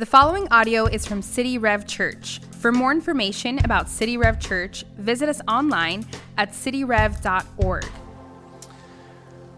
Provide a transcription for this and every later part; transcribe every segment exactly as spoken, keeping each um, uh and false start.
The following audio is from City Rev Church. For more information about City Rev Church, visit us online at city rev dot org.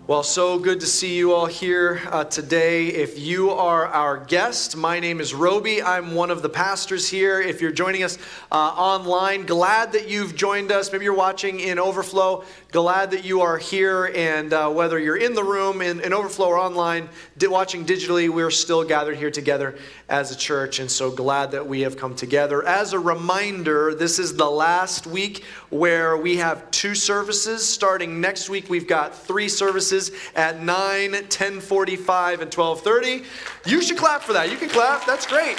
Well, so good to see you all here uh, today. If you are our guest, my name is Roby. I'm one of the pastors here. If you're joining us uh, online, glad that you've joined us. Maybe you're watching in Overflow. Glad that you are here. And uh, whether you're in the room, in, in Overflow, or online, di- watching digitally, we're still gathered here together as a church. And so glad that we have come together. As a reminder, this is the last week where we have two services. Starting next week, we've got three services. At nine, ten forty-five, and twelve thirty. You should clap for that. You can clap. That's great.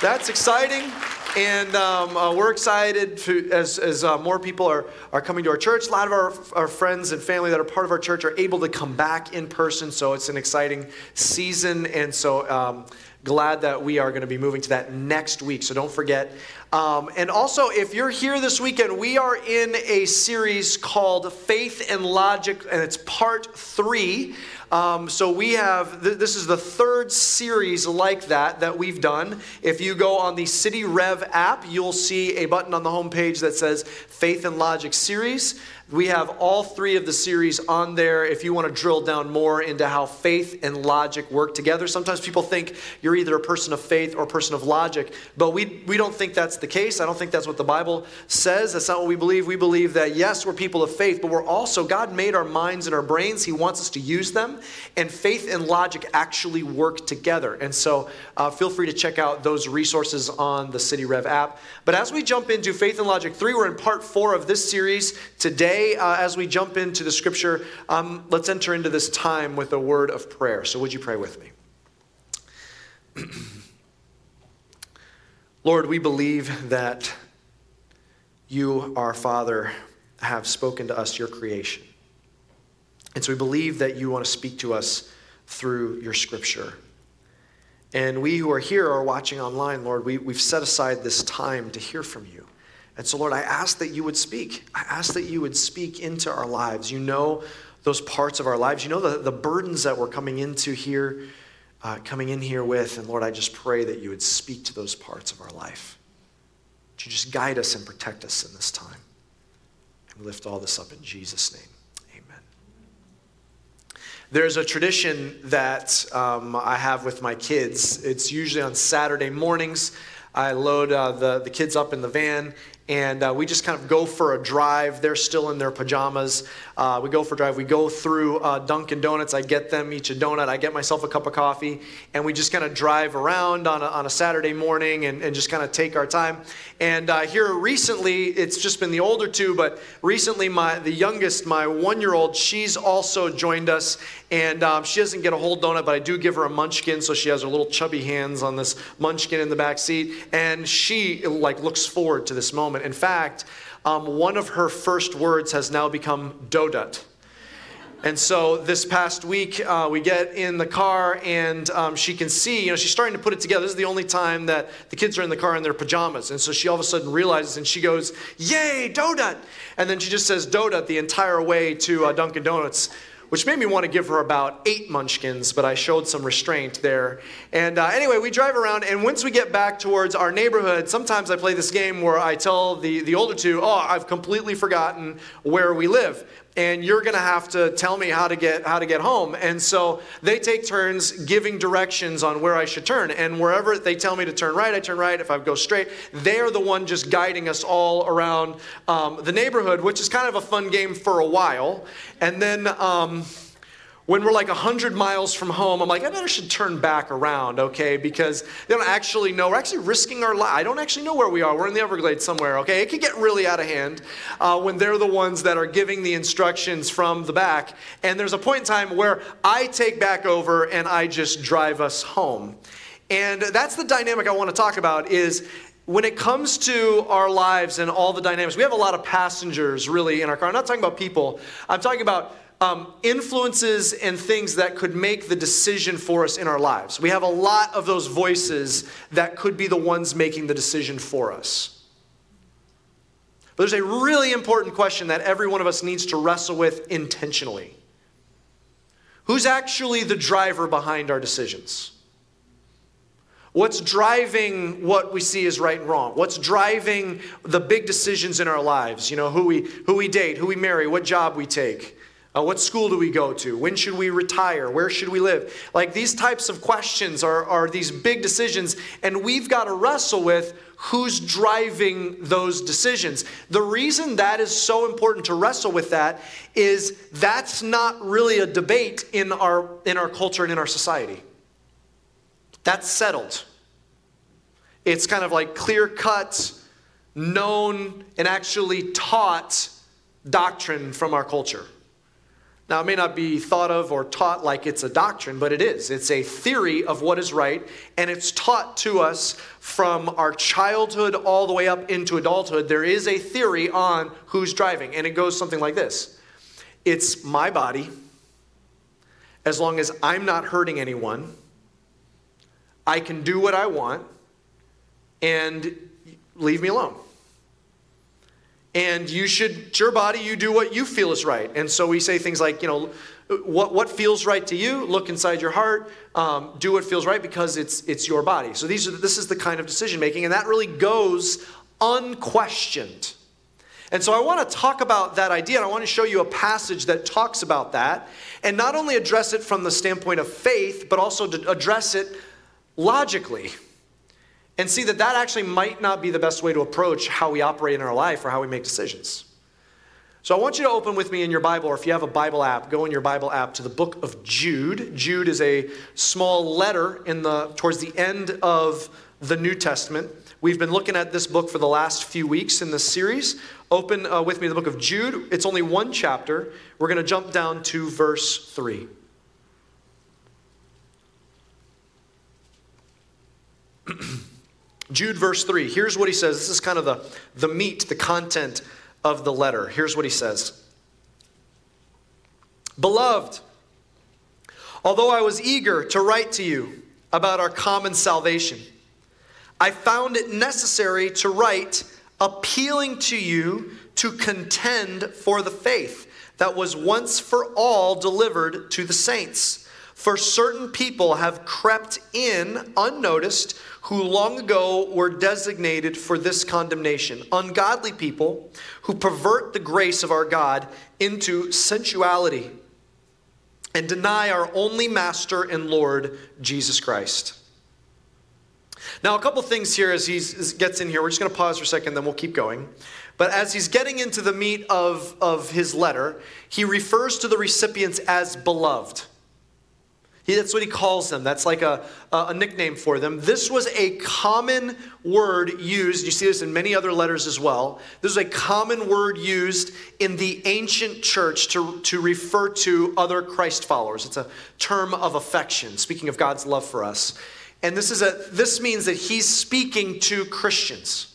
That's exciting. And um, uh, we're excited to, as, as uh, more people are, are coming to our church. A lot of our, our friends and family that are part of our church are able to come back in person. So it's an exciting season. And so um, glad that we are going to be moving to that next week. So don't forget. Um, and also, if you're here this weekend, we are in a series called Faith and Logic, and it's part three. Um, so we have, th- this is the third series like that that we've done. If you go on the City Rev app, you'll see a button on the homepage that says Faith and Logic Series. We have all three of the series on there if you want to drill down more into how faith and logic work together. Sometimes people think you're either a person of faith or a person of logic, but we, we don't think that's the case. I don't think that's what the Bible says. That's not what we believe. We believe that, yes, we're people of faith, but we're also, God made our minds and our brains. He wants us to use them, and faith and logic actually work together. And so uh, feel free to check out those resources on the City Rev app. But as we jump into Faith and Logic three, we're in part four of this series today. Uh, as we jump into the scripture, um, let's enter into this time with a word of prayer. So would you pray with me? Lord, we believe that you, our Father, have spoken to us, your creation. And so we believe that you want to speak to us through your scripture. And we who are here are watching online, Lord, we, we've set aside this time to hear from you. And so, Lord, I ask that you would speak. I ask that you would speak into our lives. You know those parts of our lives. You know the, the burdens that we're coming into here, uh, coming in here with. And, Lord, I just pray that you would speak to those parts of our life. Would you just guide us and protect us in this time? And we lift all this up in Jesus' name. There's a tradition that um, I have with my kids. It's usually on Saturday mornings. I load uh, the, the kids up in the van, and uh, we just kind of go for a drive. They're still in their pajamas. Uh, we go for a drive. We go through uh, Dunkin' Donuts. I get them each a donut. I get myself a cup of coffee, and we just kind of drive around on a, on a Saturday morning and, and just kind of take our time. And uh, here recently, it's just been the older two, but recently my the youngest, my one-year-old, she's also joined us. And um, she doesn't get a whole donut, but I do give her a munchkin, so she has her little chubby hands on this munchkin in the back seat, and she like looks forward to this moment. In fact, um, one of her first words has now become donut. And so this past week, uh, we get in the car, and um, she can see, you know, she's starting to put it together. This is the only time that the kids are in the car in their pajamas. And so she all of a sudden realizes, and she goes, "Yay, donut!" And then she just says donut the entire way to uh, Dunkin' Donuts, which made me want to give her about eight munchkins, but I showed some restraint there. And uh, anyway, we drive around, and once we get back towards our neighborhood, sometimes I play this game where I tell the, the older two, "Oh, I've completely forgotten where we live, and you're going to have to tell me how to get how to get home." And so they take turns giving directions on where I should turn. And wherever they tell me to turn right, I turn right. If I go straight, they're the one just guiding us all around um, the neighborhood, which is kind of a fun game for a while. And then um, when we're like one hundred miles from home, I'm like, I better should turn back around, okay? Because they don't actually know. We're actually risking our life. I don't actually know where we are. We're in the Everglades somewhere, okay? It could get really out of hand uh, when they're the ones that are giving the instructions from the back. And there's a point in time where I take back over and I just drive us home. And that's the dynamic I want to talk about is, when it comes to our lives and all the dynamics, we have a lot of passengers really in our car. I'm not talking about people. I'm talking about Um, influences and things that could make the decision for us in our lives. We have a lot of those voices that could be the ones making the decision for us. But there's a really important question that every one of us needs to wrestle with intentionally. Who's actually the driver behind our decisions? What's driving what we see as right and wrong? What's driving the big decisions in our lives? You know, who we who we date, who we marry, what job we take, uh, what school do we go to, when should we retire, where should we live? Like, these types of questions are, are these big decisions, and we've got to wrestle with who's driving those decisions. The reason that is so important to wrestle with that is that's not really a debate in our in our culture and in our society. That's settled. It's kind of like clear-cut, known, and actually taught doctrine from our culture. Now, it may not be thought of or taught like it's a doctrine, but it is. It's a theory of what is right, and it's taught to us from our childhood all the way up into adulthood. There is a theory on who's driving, and it goes something like this. It's my body. As long as I'm not hurting anyone, I can do what I want and leave me alone. And you should, it's your body, you do what you feel is right. And so we say things like, you know, what, what feels right to you, look inside your heart, um, do what feels right because it's it's your body. So these are this is the kind of decision making, and that really goes unquestioned. And so I want to talk about that idea, and I want to show you a passage that talks about that, and not only address it from the standpoint of faith, but also to address it logically, and see that that actually might not be the best way to approach how we operate in our life or how we make decisions. So I want you to open with me in your Bible, or if you have a Bible app, go in your Bible app to the book of Jude. Jude is a small letter in the towards the end of the New Testament. We've been looking at this book for the last few weeks in this series. Open uh, with me the book of Jude. It's only one chapter. We're going to jump down to verse three. Jude verse three, here's what he says. This is kind of the, the meat, the content of the letter. Here's what he says. Beloved, although I was eager to write to you about our common salvation, I found it necessary to write appealing to you to contend for the faith that was once for all delivered to the saints. For certain people have crept in unnoticed who long ago were designated for this condemnation. Ungodly people who pervert the grace of our God into sensuality and deny our only Master and Lord, Jesus Christ. Now, a couple things here as he gets in here. We're just going to pause for a second, then we'll keep going. But as he's getting into the meat of, of his letter, he refers to the recipients as beloved. He, that's what he calls them. That's like a, a nickname for them. This was a common word used. You see this in many other letters as well. This is a common word used in the ancient church to, to refer to other Christ followers. It's a term of affection, speaking of God's love for us. And this is a this means that he's speaking to Christians.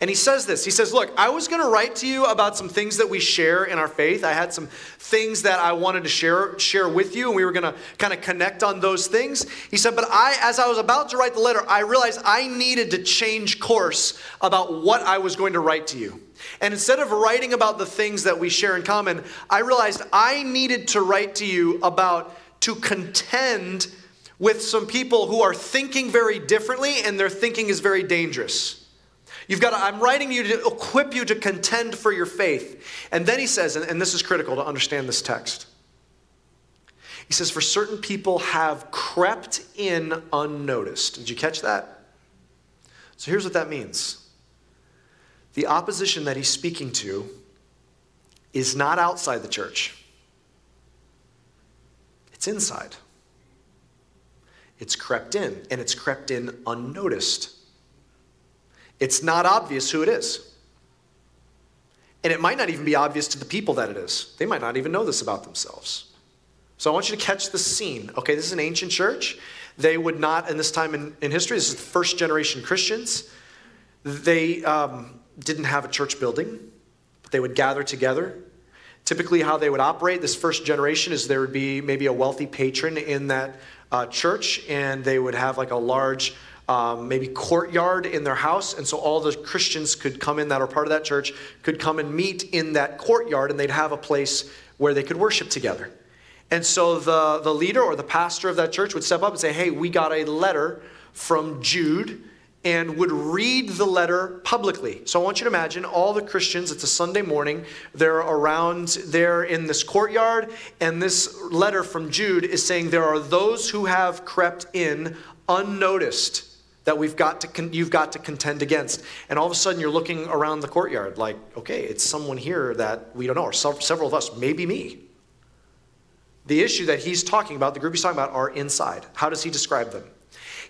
And he says this. He says, look, I was going to write to you about some things that we share in our faith. I had some things that I wanted to share share with you, and we were going to kind of connect on those things. He said, but I, as I was about to write the letter, I realized I needed to change course about what I was going to write to you. And instead of writing about the things that we share in common, I realized I needed to write to you about to contend with some people who are thinking very differently, and their thinking is very dangerous. You've got to, I'm writing you to equip you to contend for your faith. And then he says, and, and this is critical to understand this text. He says, for certain people have crept in unnoticed. Did you catch that? So here's what that means. The opposition that he's speaking to is not outside the church. It's inside. It's crept in, and it's crept in unnoticed. It's not obvious who it is. And it might not even be obvious to the people that it is. They might not even know this about themselves. So I want you to catch the scene. Okay, this is an ancient church. They would not, in this time in, in history, this is the first generation Christians. They um, didn't have a church building, but they would gather together. Typically how they would operate, this first generation, is there would be maybe a wealthy patron in that uh, church, and they would have like a large Um, maybe courtyard in their house. And so all the Christians could come in that are part of that church could come and meet in that courtyard, and they'd have a place where they could worship together. And so the, the leader or the pastor of that church would step up and say, hey, we got a letter from Jude and would read the letter publicly. So I want you to imagine all the Christians, it's a Sunday morning, they're around there in this courtyard, and this letter from Jude is saying there are those who have crept in unnoticed that we've got to con- you've got to contend against. And all of a sudden you're looking around the courtyard like, okay, it's someone here that we don't know, or se- several of us, maybe me. The issue that he's talking about, the group he's talking about, are inside. How does he describe them?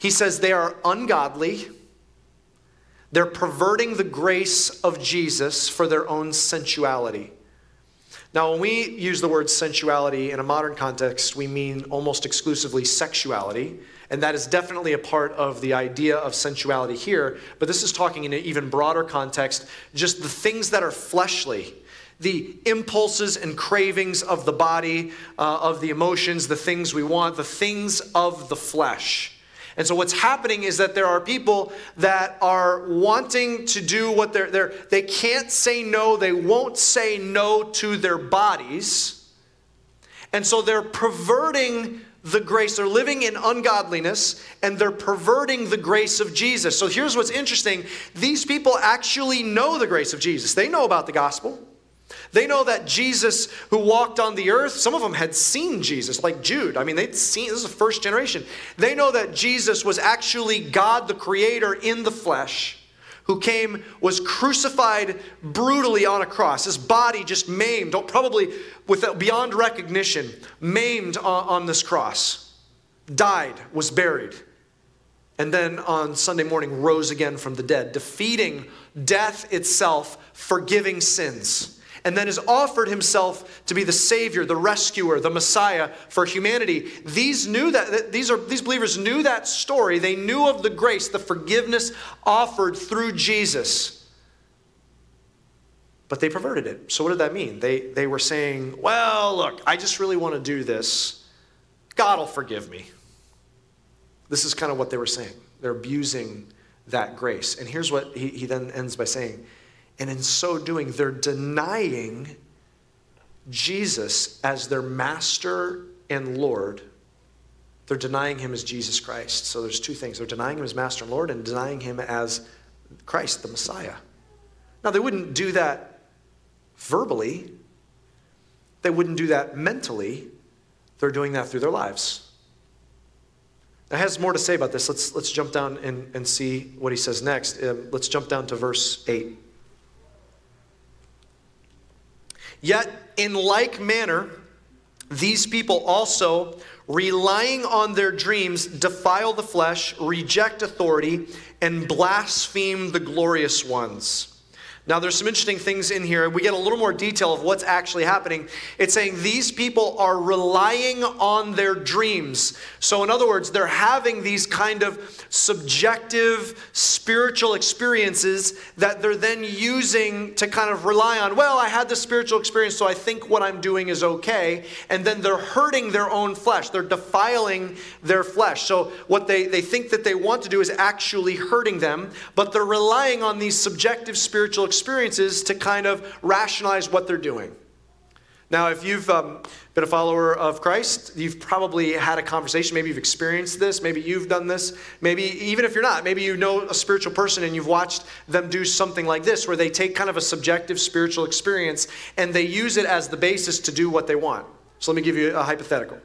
He says they are ungodly. They're perverting the grace of Jesus for their own sensuality. Now, when we use the word sensuality in a modern context, we mean almost exclusively sexuality, and that is definitely a part of the idea of sensuality here, but this is talking in an even broader context, just the things that are fleshly, the impulses and cravings of the body, uh, of the emotions, the things we want, the things of the flesh. And so what's happening is that there are people that are wanting to do what they're, they're, they can't say no, they won't say no to their bodies. And so they're perverting the grace. They're living in ungodliness, and they're perverting the grace of Jesus. So here's what's interesting. These people actually know the grace of Jesus. They know about the gospel. They know that Jesus who walked on the earth, some of them had seen Jesus, like Jude. I mean, they'd seen, this is the first generation. They know that Jesus was actually God, the creator in the flesh, who came, was crucified brutally on a cross. His body just maimed, probably without, beyond recognition, maimed on, on this cross. Died, was buried. And then on Sunday morning, rose again from the dead, defeating death itself, forgiving sins. And then has offered himself to be the Savior, the rescuer, the Messiah for humanity. These knew that these are these believers knew that story. They knew of the grace, the forgiveness offered through Jesus. But they perverted it. So what did that mean? They they were saying, well, look, I just really want to do this. God will forgive me. This is kind of what they were saying. They're abusing that grace. And here's what he, he then ends by saying. And in so doing, they're denying Jesus as their master and Lord. They're denying him as Jesus Christ. So there's two things. They're denying him as master and Lord and denying him as Christ, the Messiah. Now, they wouldn't do that verbally. They wouldn't do that mentally. They're doing that through their lives. Now, it has more to say about this. Let's, let's jump down and, and see what he says next. Um, let's jump down to verse eight. Yet, in like manner, these people also, relying on their dreams, defile the flesh, reject authority, and blaspheme the glorious ones. Now, there's some interesting things in here. We get a little more detail of what's actually happening. It's saying these people are relying on their dreams. So in other words, they're having these kind of subjective spiritual experiences that they're then using to kind of rely on, well, I had this spiritual experience, so I think what I'm doing is okay. And then they're hurting their own flesh. They're defiling their flesh. So what they, they think that they want to do is actually hurting them, but they're relying on these subjective spiritual experiences experiences to kind of rationalize what they're doing. Now, if you've um, been a follower of Christ, you've probably had a conversation. Maybe you've experienced this. Maybe you've done this. Maybe even if you're not, maybe you know a spiritual person and you've watched them do something like this, where they take kind of a subjective spiritual experience and they use it as the basis to do what they want. So let me give you a hypothetical.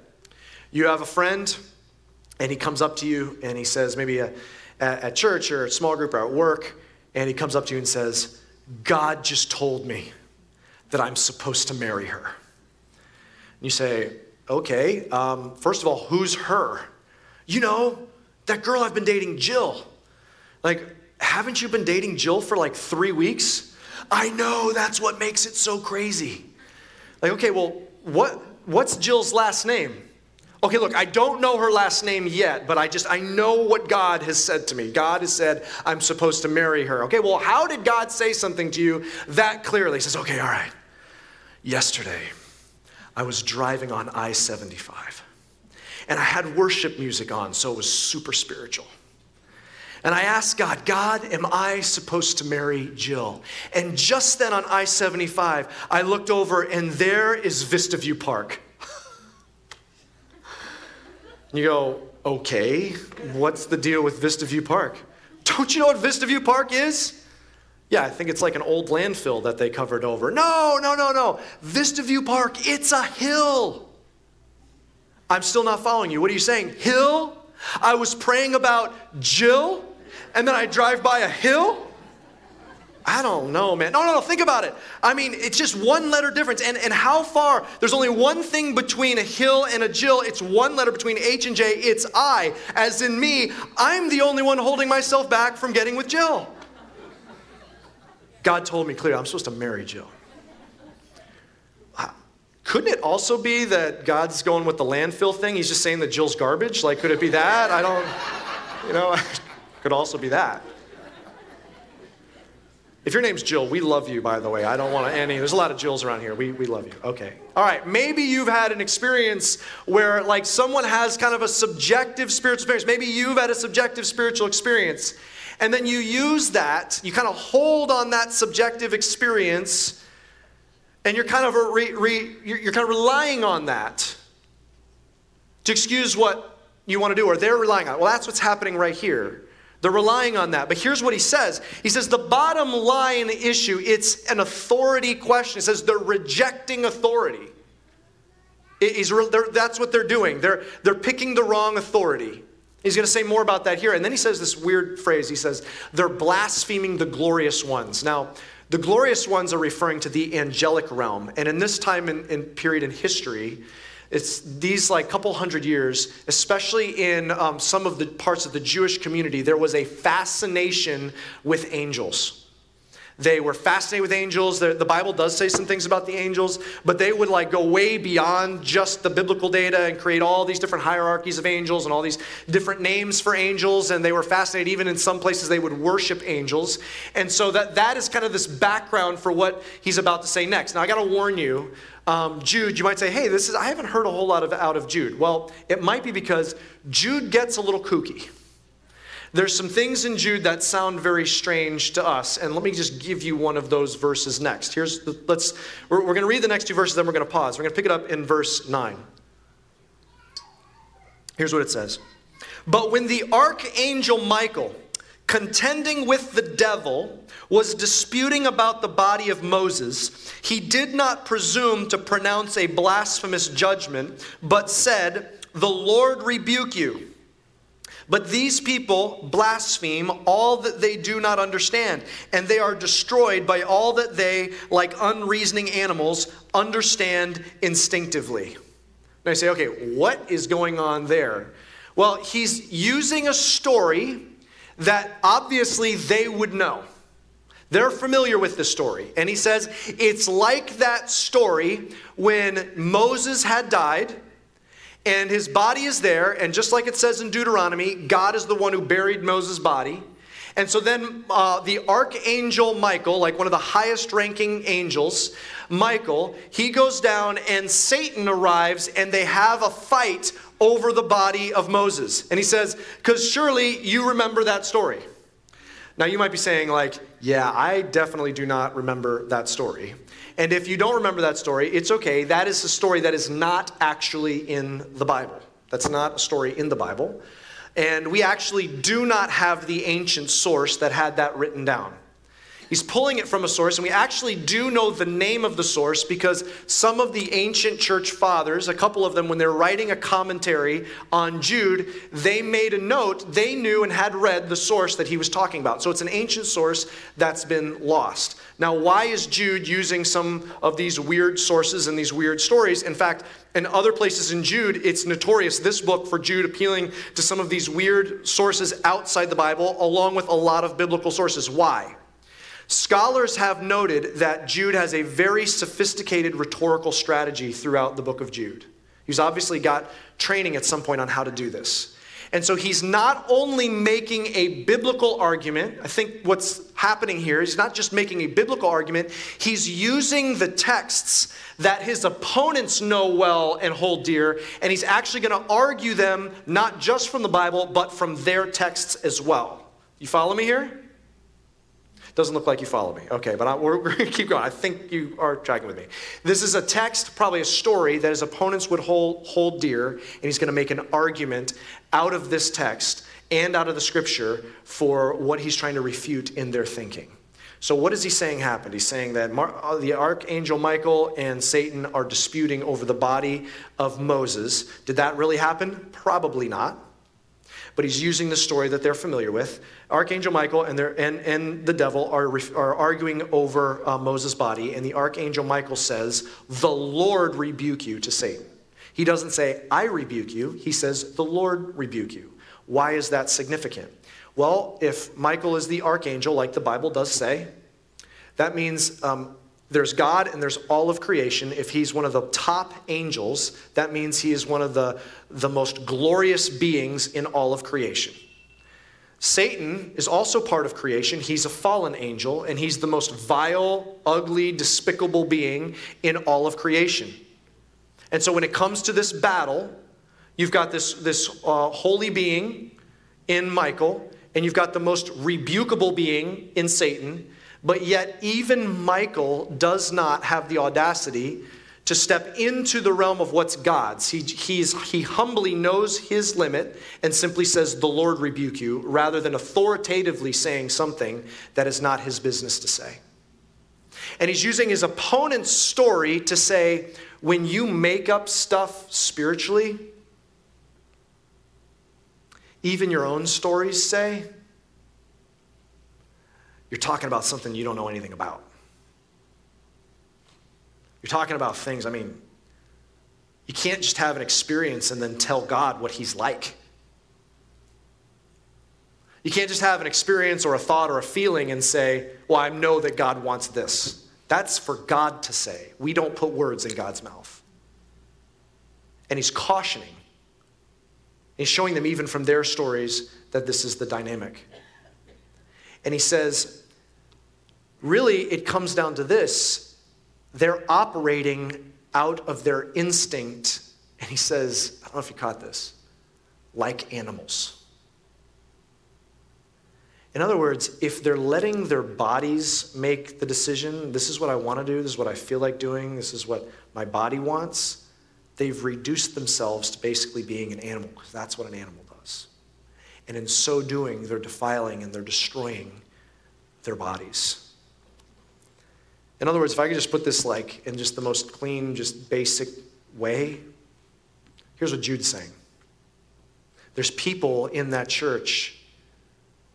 You have a friend and he comes up to you and he says, maybe a, at church or a small group or at work, and he comes up to you and says, God just told me that I'm supposed to marry her. And you say, okay, um, first of all, who's her? You know, that girl I've been dating, Jill. Like, haven't you been dating Jill for like three weeks? I know, that's what makes it so crazy. Like, okay, well, what what's Jill's last name? Okay, look, I don't know her last name yet, but I just, I know what God has said to me. God has said, I'm supposed to marry her. Okay, well, how did God say something to you that clearly? He says, okay, all right. Yesterday, I was driving on I seventy-five, and I had worship music on, so it was super spiritual. And I asked God, God, am I supposed to marry Jill? And just then on I seventy-five, I looked over, and there is Vista View Park. You go, okay, what's the deal with Vista View Park? Don't you know what Vista View Park is? Yeah, I think it's like an old landfill that they covered over. No, no, no, no. Vista View Park, it's a hill. I'm still not following you. What are you saying? Hill? I was praying about Jill, and then I drive by a hill? I don't know, man. No, no, no, think about it. I mean, it's just one letter difference. And, and how far? There's only one thing between a hill and a Jill. It's one letter between H and J. It's I, as in me. I'm the only one holding myself back from getting with Jill. God told me clearly, I'm supposed to marry Jill. Couldn't it also be that God's going with the landfill thing? He's just saying that Jill's garbage? Like, could it be that? I don't, you know, could also be that. If your name's Jill, we love you, by the way. I don't want to any, there's a lot of Jills around here. We we love you. Okay. All right. Maybe you've had an experience where like someone has kind of a subjective spiritual experience. Maybe you've had a subjective spiritual experience, and then you use that, you kind of hold on that subjective experience, and you're kind of a re, re, you're kind of relying on that to excuse what you want to do, or they're relying on it. Well, that's what's happening right here. They're relying on that. But here's what he says. He says the bottom line issue, it's an authority question. It says they're rejecting authority. It is, they're, that's what they're doing. They're, they're picking the wrong authority. He's going to say more about that here. And then he says this weird phrase. He says they're blaspheming the glorious ones. Now, the glorious ones are referring to the angelic realm. And in this time in, in period in history, it's these like couple hundred years, especially in um, some of the parts of the Jewish community, there was a fascination with angels. They were fascinated with angels. The, the Bible does say some things about the angels, but they would like go way beyond just the biblical data and create all these different hierarchies of angels and all these different names for angels. And they were fascinated. Even in some places, they would worship angels. And so that, that is kind of this background for what he's about to say next. Now, I got to warn you. Um, Jude, you might say, hey, this is, I haven't heard a whole lot of, out of Jude. Well, it might be because Jude gets a little kooky. There's some things in Jude that sound very strange to us. And let me just give you one of those verses next. Here's, the, let's, we're, we're going to read the next two verses, then we're going to pause. We're going to pick it up in verse nine. Here's what it says. But when the archangel Michael, contending with the devil, was disputing about the body of Moses, he did not presume to pronounce a blasphemous judgment, but said, the Lord rebuke you. But these people blaspheme all that they do not understand, and they are destroyed by all that they, like unreasoning animals, understand instinctively. And I say, okay, what is going on there? Well, he's using a story that obviously they would know. They're familiar with the story. And he says, it's like that story when Moses had died and his body is there. And just like it says in Deuteronomy, God is the one who buried Moses' body. And so then uh, the archangel Michael, like one of the highest ranking angels, Michael, he goes down and Satan arrives and they have a fight over the body of Moses. And he says, because surely you remember that story. Now you might be saying like, yeah, I definitely do not remember that story. And if you don't remember that story, it's okay. That is a story that is not actually in the Bible. That's not a story in the Bible. And we actually do not have the ancient source that had that written down. He's pulling it from a source, and we actually do know the name of the source because some of the ancient church fathers, a couple of them, when they're writing a commentary on Jude, they made a note. They knew and had read the source that he was talking about. So it's an ancient source that's been lost. Now, why is Jude using some of these weird sources and these weird stories? In fact, in other places in Jude, it's notorious, this book, for Jude appealing to some of these weird sources outside the Bible, along with a lot of biblical sources. Why? Scholars have noted that Jude has a very sophisticated rhetorical strategy throughout the book of Jude. He's obviously got training at some point on how to do this. And so he's not only making a biblical argument. I think what's happening here is he's not just making a biblical argument. He's using the texts that his opponents know well and hold dear. And he's actually going to argue them not just from the Bible, but from their texts as well. You follow me here? Doesn't look like you follow me. Okay, but I, we're, we're going to keep going. I think you are tracking with me. This is a text, probably a story, that his opponents would hold, hold dear, and he's going to make an argument out of this text and out of the scripture for what he's trying to refute in their thinking. So what is he saying happened? He's saying that Mar- the archangel Michael and Satan are disputing over the body of Moses. Did that really happen? Probably not. But he's using the story that they're familiar with. Archangel Michael and, their, and, and the devil are, are arguing over uh, Moses' body, and the archangel Michael says, "The Lord rebuke you," to Satan. He doesn't say, "I rebuke you." He says, "The Lord rebuke you." Why is that significant? Well, if Michael is the archangel, like the Bible does say, that means um, there's God and there's all of creation. If he's one of the top angels, that means he is one of the, the most glorious beings in all of creation. Satan is also part of creation. He's a fallen angel, and he's the most vile, ugly, despicable being in all of creation. And so when it comes to this battle, you've got this, this uh, holy being in Michael, and you've got the most rebukable being in Satan. But yet even Michael does not have the audacity to step into the realm of what's God's. He, he's, he humbly knows his limit and simply says, "The Lord rebuke you," rather than authoritatively saying something that is not his business to say. And he's using his opponent's story to say, when you make up stuff spiritually, even your own stories say, you're talking about something you don't know anything about. You're talking about things, I mean, you can't just have an experience and then tell God what he's like. You can't just have an experience or a thought or a feeling and say, "Well, I know that God wants this." That's for God to say. We don't put words in God's mouth. And he's cautioning. He's showing them even from their stories that this is the dynamic. And he says, really, it comes down to this. They're operating out of their instinct. And he says, I don't know if you caught this, like animals. In other words, if they're letting their bodies make the decision, this is what I want to do, this is what I feel like doing, this is what my body wants, they've reduced themselves to basically being an animal, because that's what an animal does. And in so doing, they're defiling and they're destroying their bodies. In other words, if I could just put this like in just the most clean, just basic way, here's what Jude's saying. There's people in that church,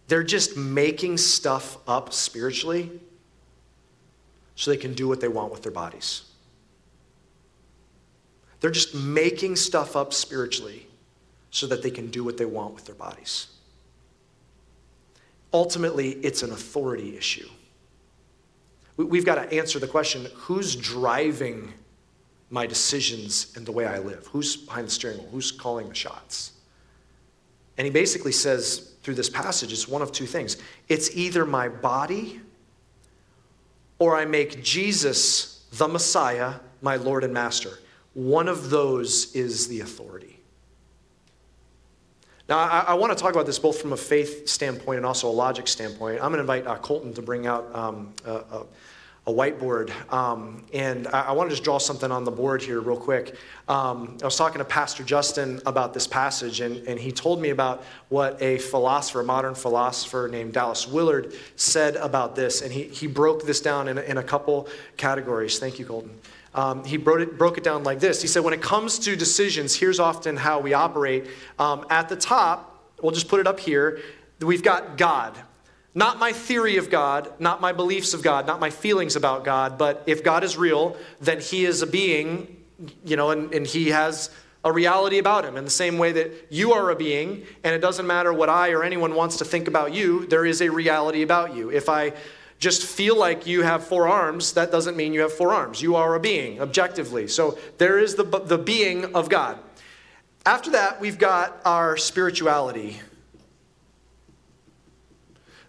they're just making stuff up spiritually so they can do what they want with their bodies. They're just making stuff up spiritually so that they can do what they want with their bodies. Ultimately, it's an authority issue. We've got to answer the question, who's driving my decisions and the way I live? Who's behind the steering wheel? Who's calling the shots? And he basically says through this passage, it's one of two things. It's either my body or I make Jesus, the Messiah, my Lord and Master. One of those is the authority. Now, I, I want to talk about this both from a faith standpoint and also a logic standpoint. I'm going to invite uh, Colton to bring out um, a, a, a whiteboard. Um, and I, I want to just draw something on the board here real quick. Um, I was talking to Pastor Justin about this passage, and, and he told me about what a philosopher, a modern philosopher named Dallas Willard said about this. And he, he broke this down in, in a couple categories. Thank you, Colton. Um, he broke it, broke it down like this. He said, when it comes to decisions, here's often how we operate. Um, at the top, we'll just put it up here, we've got God. Not my theory of God, not my beliefs of God, not my feelings about God, but if God is real, then he is a being, you know, and, and he has a reality about him. In the same way that you are a being, and it doesn't matter what I or anyone wants to think about you, there is a reality about you. If I just feel like you have four arms, that doesn't mean you have four arms. You are a being, objectively. So there is the, the being of God. After that, we've got our spirituality.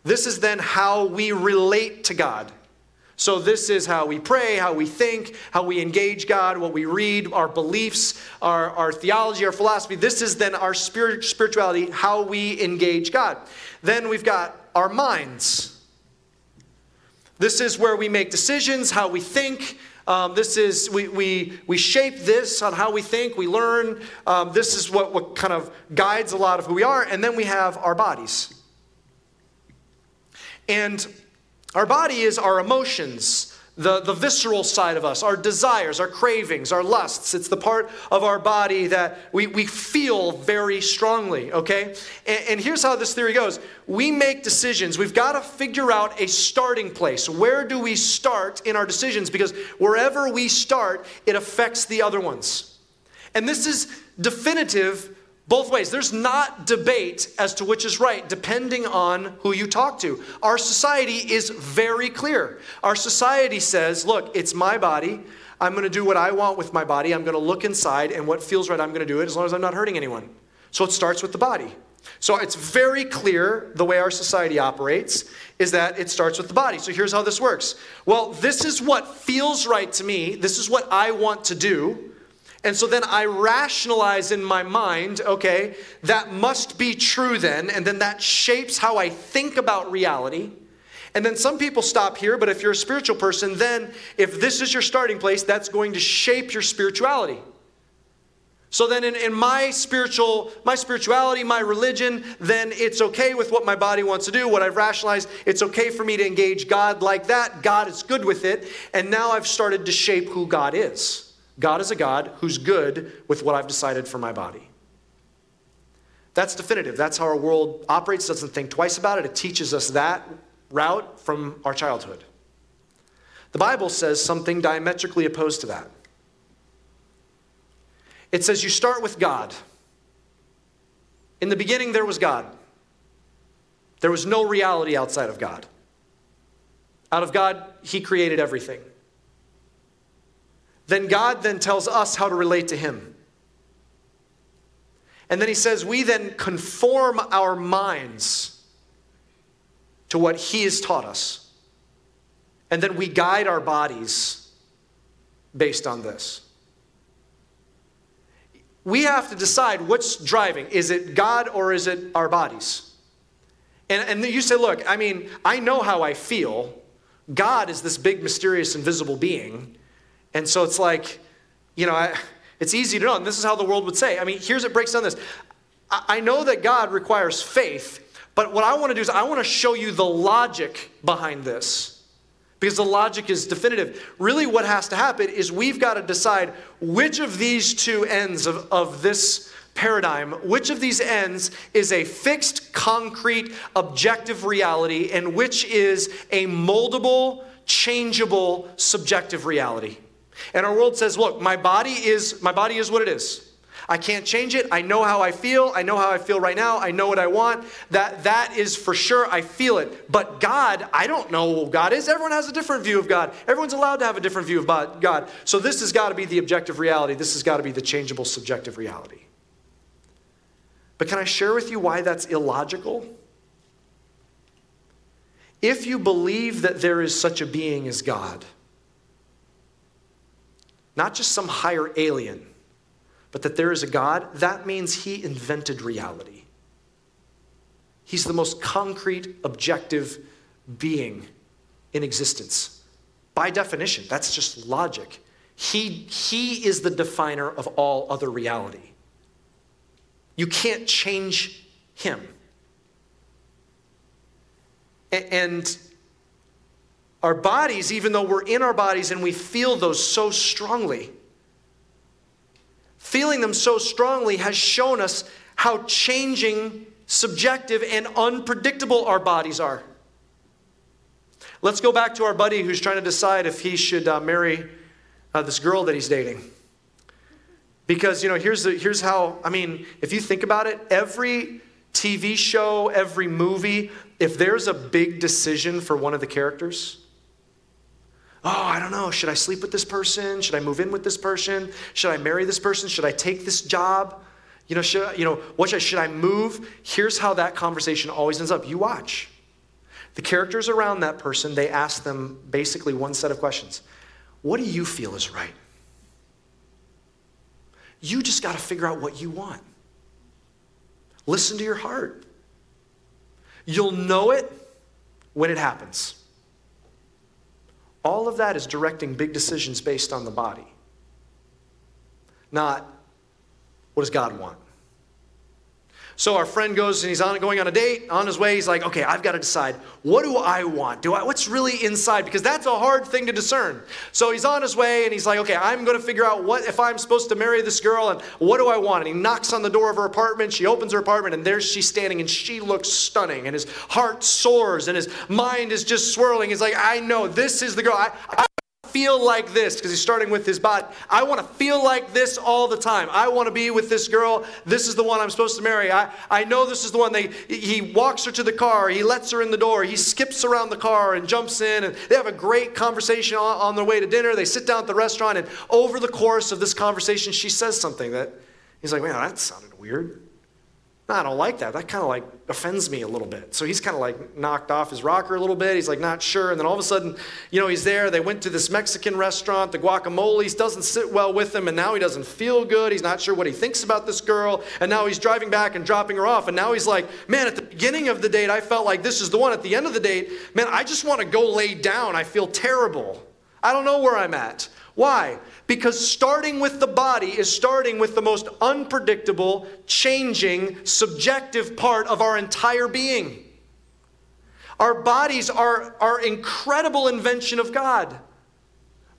This is then how we relate to God. So this is how we pray, how we think, how we engage God, what we read, our beliefs, our, our theology, our philosophy. This is then our spirit, spirituality, how we engage God. Then we've got our minds. This is where we make decisions, how we think. Um, this is, we, we, we shape this on how we think, we learn. Um, this is what, what kind of guides a lot of who we are. And then we have our bodies. And our body is our emotions, the, the visceral side of us, our desires, our cravings, our lusts. It's the part of our body that we, we feel very strongly, okay? And, and here's how this theory goes. We make decisions. We've got to figure out a starting place. Where do we start in our decisions? Because wherever we start, it affects the other ones. And this is definitive both ways. There's not debate as to which is right, depending on who you talk to. Our society is very clear. Our society says, look, it's my body. I'm going to do what I want with my body. I'm going to look inside, and what feels right, I'm going to do it as long as I'm not hurting anyone. So it starts with the body. So it's very clear the way our society operates is that it starts with the body. So here's how this works. Well, this is what feels right to me. This is what I want to do. And so then I rationalize in my mind, okay, that must be true then. And then that shapes how I think about reality. And then some people stop here, but if you're a spiritual person, then if this is your starting place, that's going to shape your spirituality. So then in, in my spiritual, my spirituality, my religion, then it's okay with what my body wants to do, what I've rationalized. It's okay for me to engage God like that. God is good with it. And now I've started to shape who God is. God is a God who's good with what I've decided for my body. That's definitive. That's how our world operates, doesn't think twice about it. It teaches us that route from our childhood. The Bible says something diametrically opposed to that. It says you start with God. In the beginning, there was God. There was no reality outside of God. Out of God, He created everything. Then God then tells us how to relate to Him. And then He says, we then conform our minds to what He has taught us. And then we guide our bodies based on this. We have to decide what's driving. Is it God or is it our bodies? And, and then you say, look, I mean, I know how I feel. God is this big, mysterious, invisible being. And so it's like, you know, I, it's easy to know. And this is how the world would say. I mean, here's it breaks down this. I, I know that God requires faith, but what I want to do is I want to show you the logic behind this. Because the logic is definitive. Really what has to happen is we've got to decide which of these two ends of, of this paradigm, which of these ends is a fixed, concrete, objective reality, and which is a moldable, changeable, subjective reality. And our world says, look, my body is my body is what it is. I can't change it. I know how I feel. I know how I feel right now. I know what I want. That that is for sure. I feel it. But God, I don't know who God is. Everyone has a different view of God. Everyone's allowed to have a different view of God. So this has got to be the objective reality. This has got to be the changeable, subjective reality. But can I share with you why that's illogical? If you believe that there is such a being as God, not just some higher alien, but that there is a God, that means He invented reality. He's the most concrete, objective being in existence. By definition, that's just logic. He, he is the definer of all other reality. You can't change Him. And our bodies, even though we're in our bodies and we feel those so strongly, feeling them so strongly has shown us how changing, subjective, and unpredictable our bodies are. Let's go back to our buddy who's trying to decide if he should uh, marry uh, this girl that he's dating. Because, you know, here's the, here's how, I mean, if you think about it, every T V show, every movie, if there's a big decision for one of the characters, oh, I don't know, should I sleep with this person? Should I move in with this person? Should I marry this person? Should I take this job? You know, should I, you know, what should I, should I move? Here's how that conversation always ends up. You watch. The characters around that person, they ask them basically one set of questions. What do you feel is right? You just got to figure out what you want. Listen to your heart. You'll know it when it happens. All of that is directing big decisions based on the body. Not, what does God want? So our friend goes and he's on, going on a date. On his way, he's like, okay, I've got to decide. What do I want? Do I? What's really inside? Because that's a hard thing to discern. So he's on his way and he's like, okay, I'm going to figure out what if I'm supposed to marry this girl and what do I want? And he knocks on the door of her apartment. She opens her apartment and there she's standing and she looks stunning. And his heart soars and his mind is just swirling. He's like, I know this is the girl. I, I feel like this, because he's starting with his body. I want to feel like this all the time. I want to be with this girl. This is the one I'm supposed to marry. I, I know this is the one. They He walks her to the car. He lets her in the door. He skips around the car and jumps in. And they have a great conversation on, on their way to dinner. They sit down at the restaurant. And over the course of this conversation, she says something that he's like, man, that sounded weird. No, I don't like that. That kind of like offends me a little bit. So he's kind of like knocked off his rocker a little bit. He's like not sure. And then all of a sudden, you know, he's there. They went to this Mexican restaurant. The guacamole doesn't sit well with him. And now he doesn't feel good. He's not sure what he thinks about this girl. And now he's driving back and dropping her off. And now he's like, man, at the beginning of the date, I felt like this is the one. At the end of the date, man, I just want to go lay down. I feel terrible. I don't know where I'm at. Why? Because starting with the body is starting with the most unpredictable, changing, subjective part of our entire being. Our bodies are our incredible invention of God,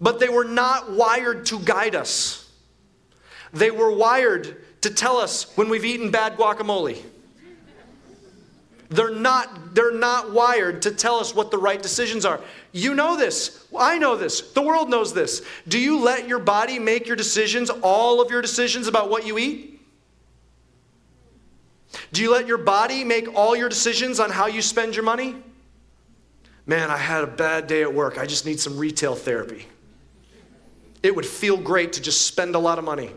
but they were not wired to guide us. They were wired to tell us when we've eaten bad guacamole. They're not, they're not wired to tell us what the right decisions are. You know this. I know this. The world knows this. Do you let your body make your decisions, all of your decisions about what you eat? Do you let your body make all your decisions on how you spend your money? Man, I had a bad day at work. I just need some retail therapy. It would feel great to just spend a lot of money.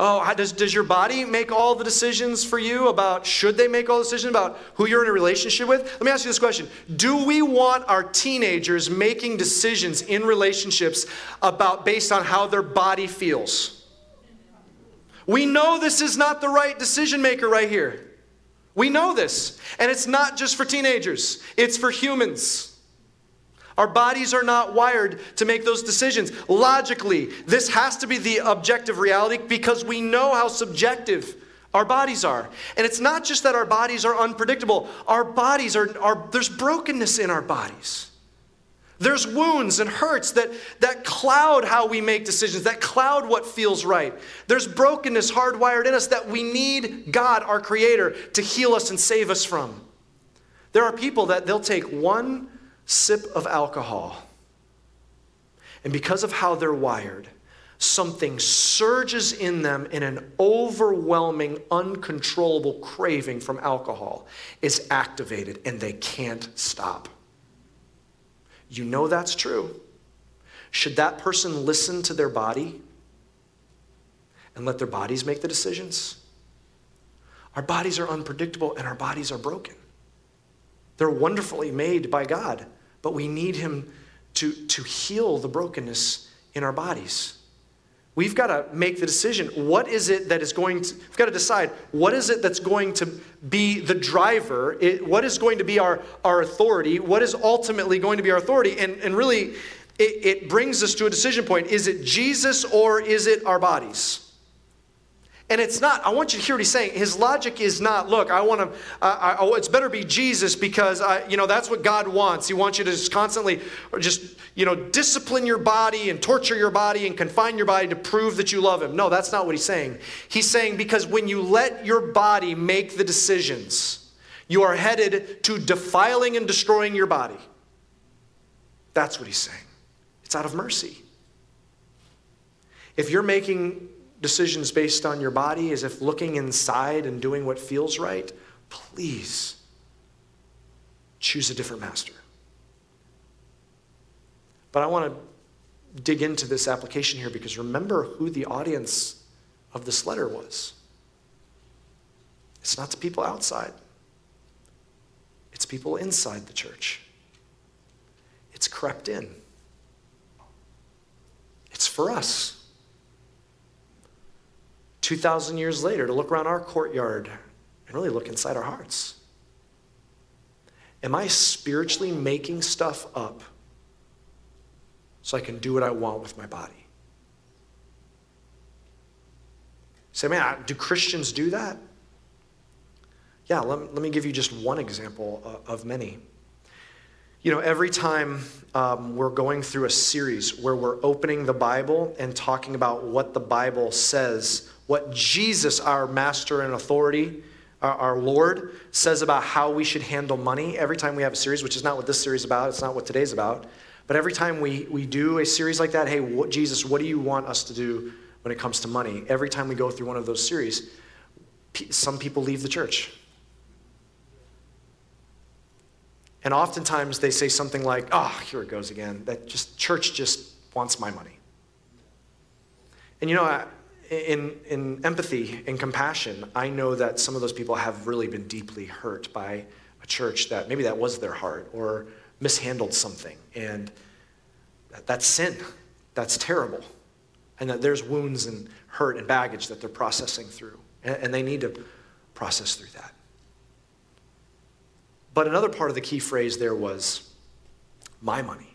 Oh, does, does your body make all the decisions for you about, should they make all the decisions about who you're in a relationship with? Let me ask you this question. Do we want our teenagers making decisions in relationships about based on how their body feels? We know this is not the right decision maker right here. We know this. And it's not just for teenagers. It's for humans. Our bodies are not wired to make those decisions. Logically, this has to be the objective reality because we know how subjective our bodies are. And it's not just that our bodies are unpredictable. Our bodies are, are there's brokenness in our bodies. There's wounds and hurts that, that cloud how we make decisions, that cloud what feels right. There's brokenness hardwired in us that we need God, our Creator, to heal us and save us from. There are people that they'll take one sip of alcohol, and because of how they're wired, something surges in them in an overwhelming, uncontrollable craving from alcohol is activated, and they can't stop. You know that's true. Should that person listen to their body and let their bodies make the decisions? Our bodies are unpredictable, and our bodies are broken. They're wonderfully made by God. But we need him to, to heal the brokenness in our bodies. We've got to make the decision. What is it that is going to, we've got to decide, what is it that's going to be the driver? It, what is going to be our, our authority? What is ultimately going to be our authority? And, and really, it, it brings us to a decision point. Is it Jesus or is it our bodies? And it's not, I want you to hear what he's saying. His logic is not, look, I want to, uh, I, it's better be Jesus because, I, you know, that's what God wants. He wants you to just constantly just, you know, discipline your body and torture your body and confine your body to prove that you love him. No, that's not what he's saying. He's saying because when you let your body make the decisions, you are headed to defiling and destroying your body. That's what he's saying. It's out of mercy. If you're making decisions based on your body as if looking inside and doing what feels right, please choose a different master. But I want to dig into this application here because remember who the audience of this letter was. It's not the people outside. It's people inside the church. It's crept in. It's for us. two thousand years later, to look around our courtyard and really look inside our hearts. Am I spiritually making stuff up so I can do what I want with my body. Say, man, do Christians do that? Yeah, let, let me give you just one example uh, of many. You know, every time um, we're going through a series where we're opening the Bible and talking about what the Bible says, what Jesus, our master and authority, our, our Lord, says about how we should handle money, every time we have a series, which is not what this series is about, it's not what today's about, but every time we, we do a series like that, hey, what, Jesus, what do you want us to do when it comes to money? Every time we go through one of those series, p- some people leave the church. And oftentimes they say something like, oh, here it goes again. That just church just wants my money. And you know, in, in empathy and compassion, I know that some of those people have really been deeply hurt by a church that maybe that was their heart or mishandled something. And that, that's sin. That's terrible. And that there's wounds and hurt and baggage that they're processing through. And, and they need to process through that. But another part of the key phrase there was, my money.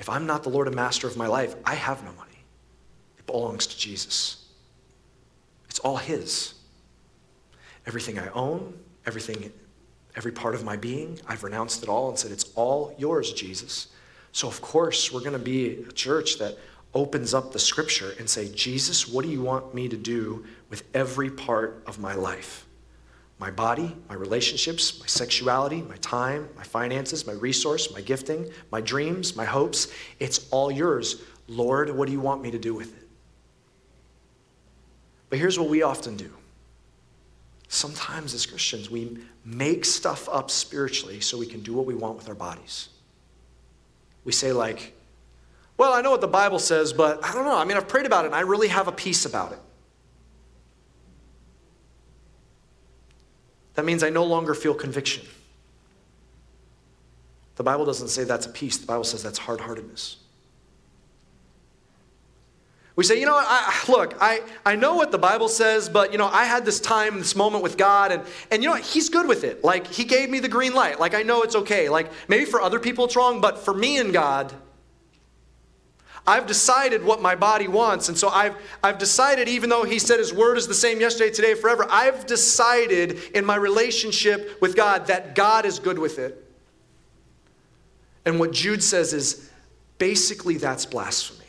If I'm not the Lord and master of my life, I have no money. It belongs to Jesus. It's all his. Everything I own, everything, every part of my being, I've renounced it all and said, it's all yours, Jesus. So of course, we're going to be a church that opens up the scripture and say, Jesus, what do you want me to do with every part of my life? My body, my relationships, my sexuality, my time, my finances, my resource, my gifting, my dreams, my hopes. It's all yours. Lord, what do you want me to do with it? But here's what we often do. Sometimes as Christians, we make stuff up spiritually so we can do what we want with our bodies. We say like, well, I know what the Bible says, but I don't know. I mean, I've prayed about it and I really have a peace about it. That means I no longer feel conviction. The Bible doesn't say that's a peace. The Bible says that's hard-heartedness. We say, you know what, I, look, I, I know what the Bible says, but, you know, I had this time, this moment with God, and, and you know what, he's good with it. Like, he gave me the green light. Like, I know it's okay. Like, maybe for other people it's wrong, but for me and God, I've decided what my body wants, and so I've I've decided, even though he said his word is the same yesterday, today, forever, I've decided in my relationship with God that God is good with it. And what Jude says is, basically that's blasphemy.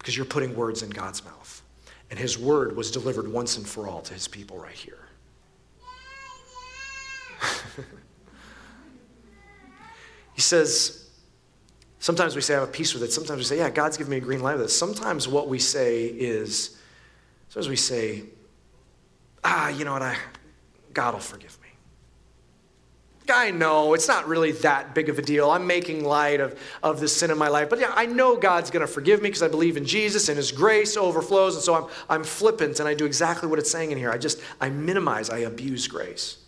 Because you're putting words in God's mouth. And his word was delivered once and for all to his people right here. He says, sometimes we say, I have a peace with it. Sometimes we say, yeah, God's given me a green light with it. Sometimes what we say is, sometimes we say, ah, you know what, I, God will forgive me. I know, it's not really that big of a deal. I'm making light of, of the sin in my life. But yeah, I know God's going to forgive me because I believe in Jesus and his grace overflows. And so I'm, I'm flippant and I do exactly what it's saying in here. I just, I minimize, I abuse grace.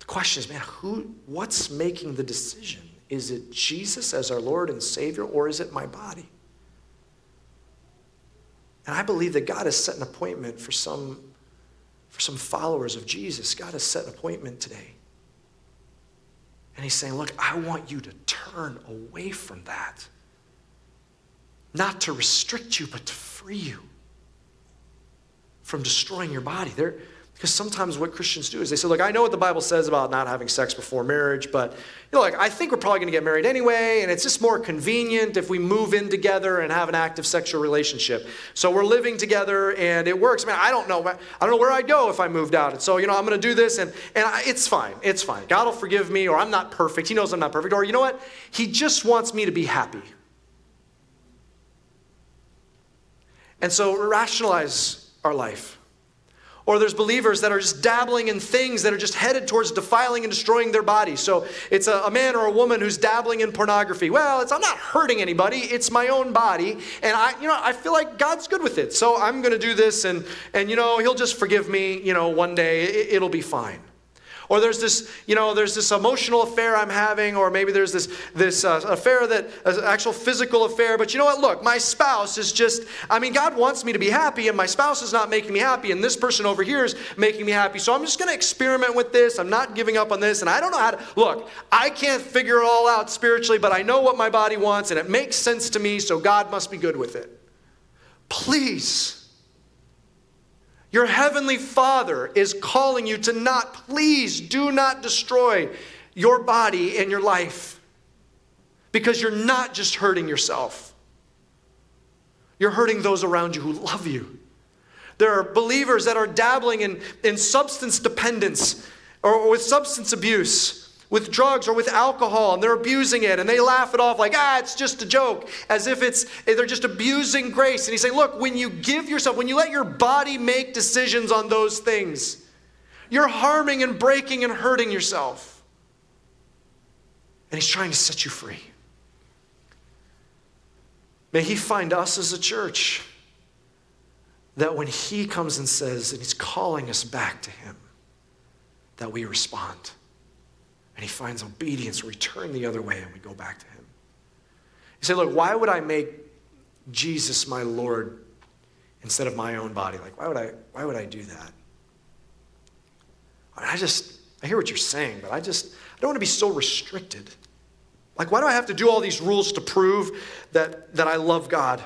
The question is, man, who, what's making the decision? Is it Jesus as our Lord and Savior, or is it my body? And I believe that God has set an appointment for some, for some followers of Jesus. God has set an appointment today. And he's saying, look, I want you to turn away from that. Not to restrict you, but to free you from destroying your body. There, Because sometimes what Christians do is they say, look, I know what the Bible says about not having sex before marriage, but you know, like, I think we're probably going to get married anyway, and it's just more convenient if we move in together and have an active sexual relationship. So we're living together, and it works. I mean, I don't know, I don't know where I'd go if I moved out. And so, you know, I'm going to do this, and, and I, it's fine. It's fine. God will forgive me, or I'm not perfect. He knows I'm not perfect. Or you know what? He just wants me to be happy. And so rationalize our life. Or there's believers that are just dabbling in things that are just headed towards defiling and destroying their body. So it's a, a man or a woman who's dabbling in pornography. Well, it's, I'm not hurting anybody. It's my own body. And I, you know, I feel like God's good with it. So I'm going to do this and, and, you know, he'll just forgive me, you know, one day it, it'll be fine. Or there's this, you know, there's this emotional affair I'm having, or maybe there's this this uh, affair that uh, actual physical affair. But you know what? Look, my spouse is just, I mean, God wants me to be happy, and my spouse is not making me happy, and this person over here is making me happy. So I'm just going to experiment with this. I'm not giving up on this, and I don't know how to. Look, I can't figure it all out spiritually, but I know what my body wants, and it makes sense to me. So God must be good with it. Please. Your heavenly Father is calling you to not, please do not destroy your body and your life, because you're not just hurting yourself. You're hurting those around you who love you. There are believers that are dabbling in, in substance dependence or with substance abuse, with drugs or with alcohol, and they're abusing it, and they laugh it off like, ah, it's just a joke, as if it's they're just abusing grace. And he's saying, look, when you give yourself, when you let your body make decisions on those things, you're harming and breaking and hurting yourself. And he's trying to set you free. May he find us as a church that when he comes and says, and he's calling us back to him, that we respond. And he finds obedience. We turn the other way and we go back to him. You say, look, why would I make Jesus my Lord instead of my own body? Like, why would I, why would I do that? I just, I hear what you're saying, but I just, I don't want to be so restricted. Like, why do I have to do all these rules to prove that, that I love God?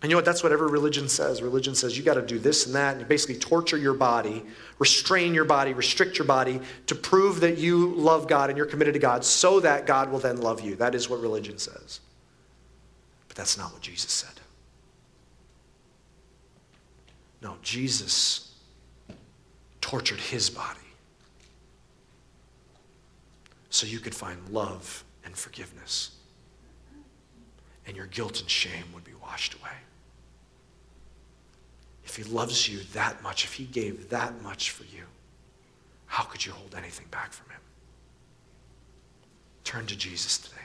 And you know what? That's what every religion says. Religion says you got to do this and that, and you basically torture your body, restrain your body, restrict your body to prove that you love God and you're committed to God, so that God will then love you. That is what religion says. But that's not what Jesus said. No, Jesus tortured his body so you could find love and forgiveness, and your guilt and shame would be washed away. If he loves you that much, if he gave that much for you, how could you hold anything back from him? Turn to Jesus today.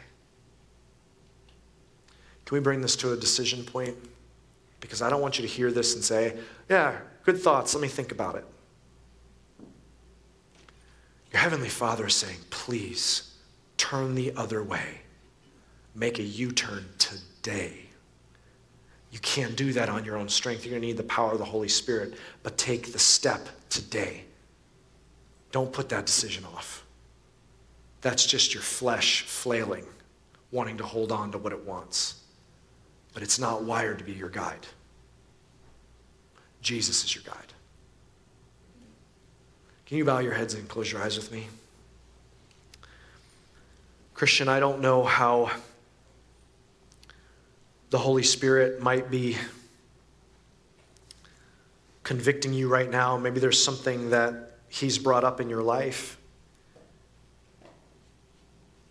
Can we bring this to a decision point? Because I don't want you to hear this and say, yeah, good thoughts, let me think about it. Your heavenly Father is saying, please turn the other way. Make a U-turn today. You can't do that on your own strength. You're going to need the power of the Holy Spirit, but take the step today. Don't put that decision off. That's just your flesh flailing, wanting to hold on to what it wants. But it's not wired to be your guide. Jesus is your guide. Can you bow your heads and close your eyes with me? Christian, I don't know how the Holy Spirit might be convicting you right now. Maybe there's something that he's brought up in your life,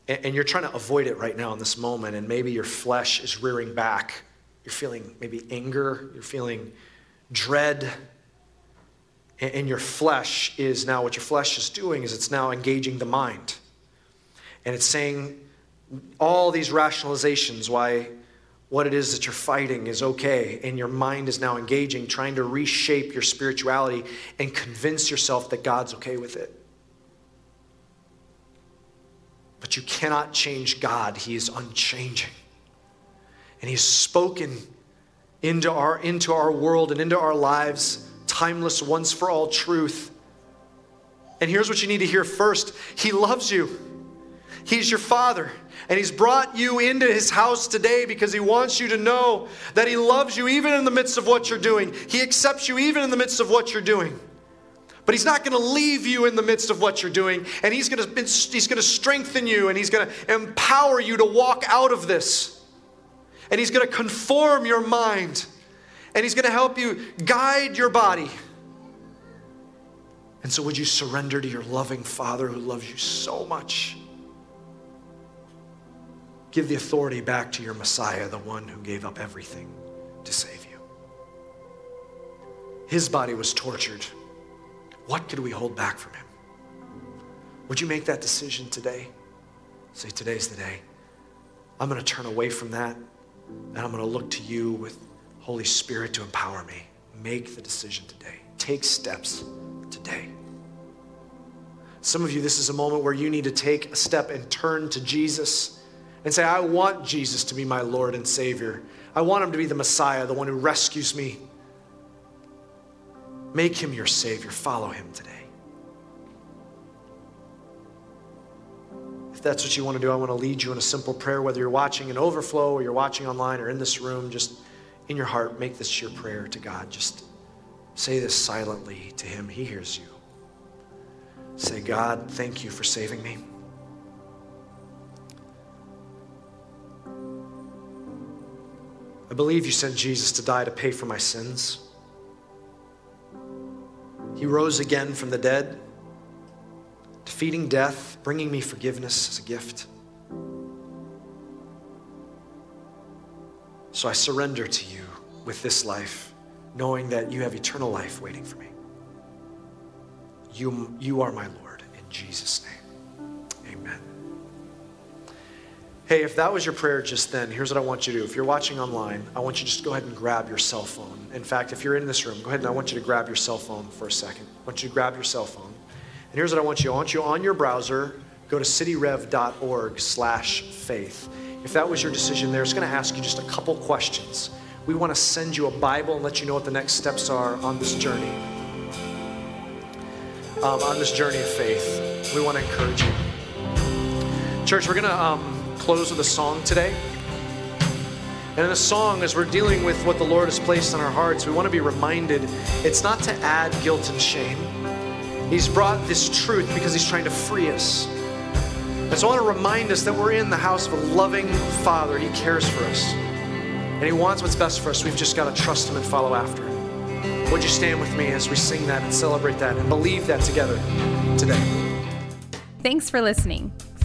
and you're trying to avoid it right now in this moment, and maybe your flesh is rearing back. You're feeling maybe anger. You're feeling dread. And your flesh is now, what your flesh is doing is it's now engaging the mind. And it's saying all these rationalizations why what it is that you're fighting is okay, and your mind is now engaging, trying to reshape your spirituality and convince yourself that God's okay with it. But you cannot change God. He is unchanging. And he has spoken into our, into our world and into our lives, timeless, once for all truth. And here's what you need to hear first. He loves you. He's your Father, and he's brought you into his house today because he wants you to know that he loves you even in the midst of what you're doing. He accepts you even in the midst of what you're doing. But he's not going to leave you in the midst of what you're doing, and he's going to he's going to strengthen you, and he's going to empower you to walk out of this. And he's going to conform your mind, and he's going to help you guide your body. And so would you surrender to your loving Father who loves you so much? Give the authority back to your Messiah, the one who gave up everything to save you. His body was tortured. What could we hold back from him? Would you make that decision today? Say, today's the day. I'm going to turn away from that, and I'm going to look to you with Holy Spirit to empower me. Make the decision today. Take steps today. Some of you, this is a moment where you need to take a step and turn to Jesus and say, I want Jesus to be my Lord and Savior. I want him to be the Messiah, the one who rescues me. Make him your Savior. Follow him today. If that's what you want to do, I want to lead you in a simple prayer, whether you're watching an overflow or you're watching online or in this room, just in your heart, make this your prayer to God. Just say this silently to him. He hears you. Say, God, thank you for saving me. I believe you sent Jesus to die to pay for my sins. He rose again from the dead, defeating death, bringing me forgiveness as a gift. So I surrender to you with this life, knowing that you have eternal life waiting for me. You, you are my Lord, in Jesus' name, amen. Hey, if that was your prayer just then, here's what I want you to do. If you're watching online, I want you to just go ahead and grab your cell phone. In fact, if you're in this room, go ahead and I want you to grab your cell phone for a second. I want you to grab your cell phone. And here's what I want you. I want you on your browser, go to cityrev.org slash faith. If that was your decision there, it's going to ask you just a couple questions. We want to send you a Bible and let you know what the next steps are on this journey. Um, on this journey of faith. We want to encourage you. Church, we're going to um, close with a song today. And in the song, as we're dealing with what the Lord has placed on our hearts, we want to be reminded it's not to add guilt and shame. He's brought this truth because he's trying to free us. And so I want to remind us that we're in the house of a loving Father. He cares for us. And he wants what's best for us. We've just got to trust him and follow after him. Would you stand with me as we sing that and celebrate that and believe that together today? Thanks for listening.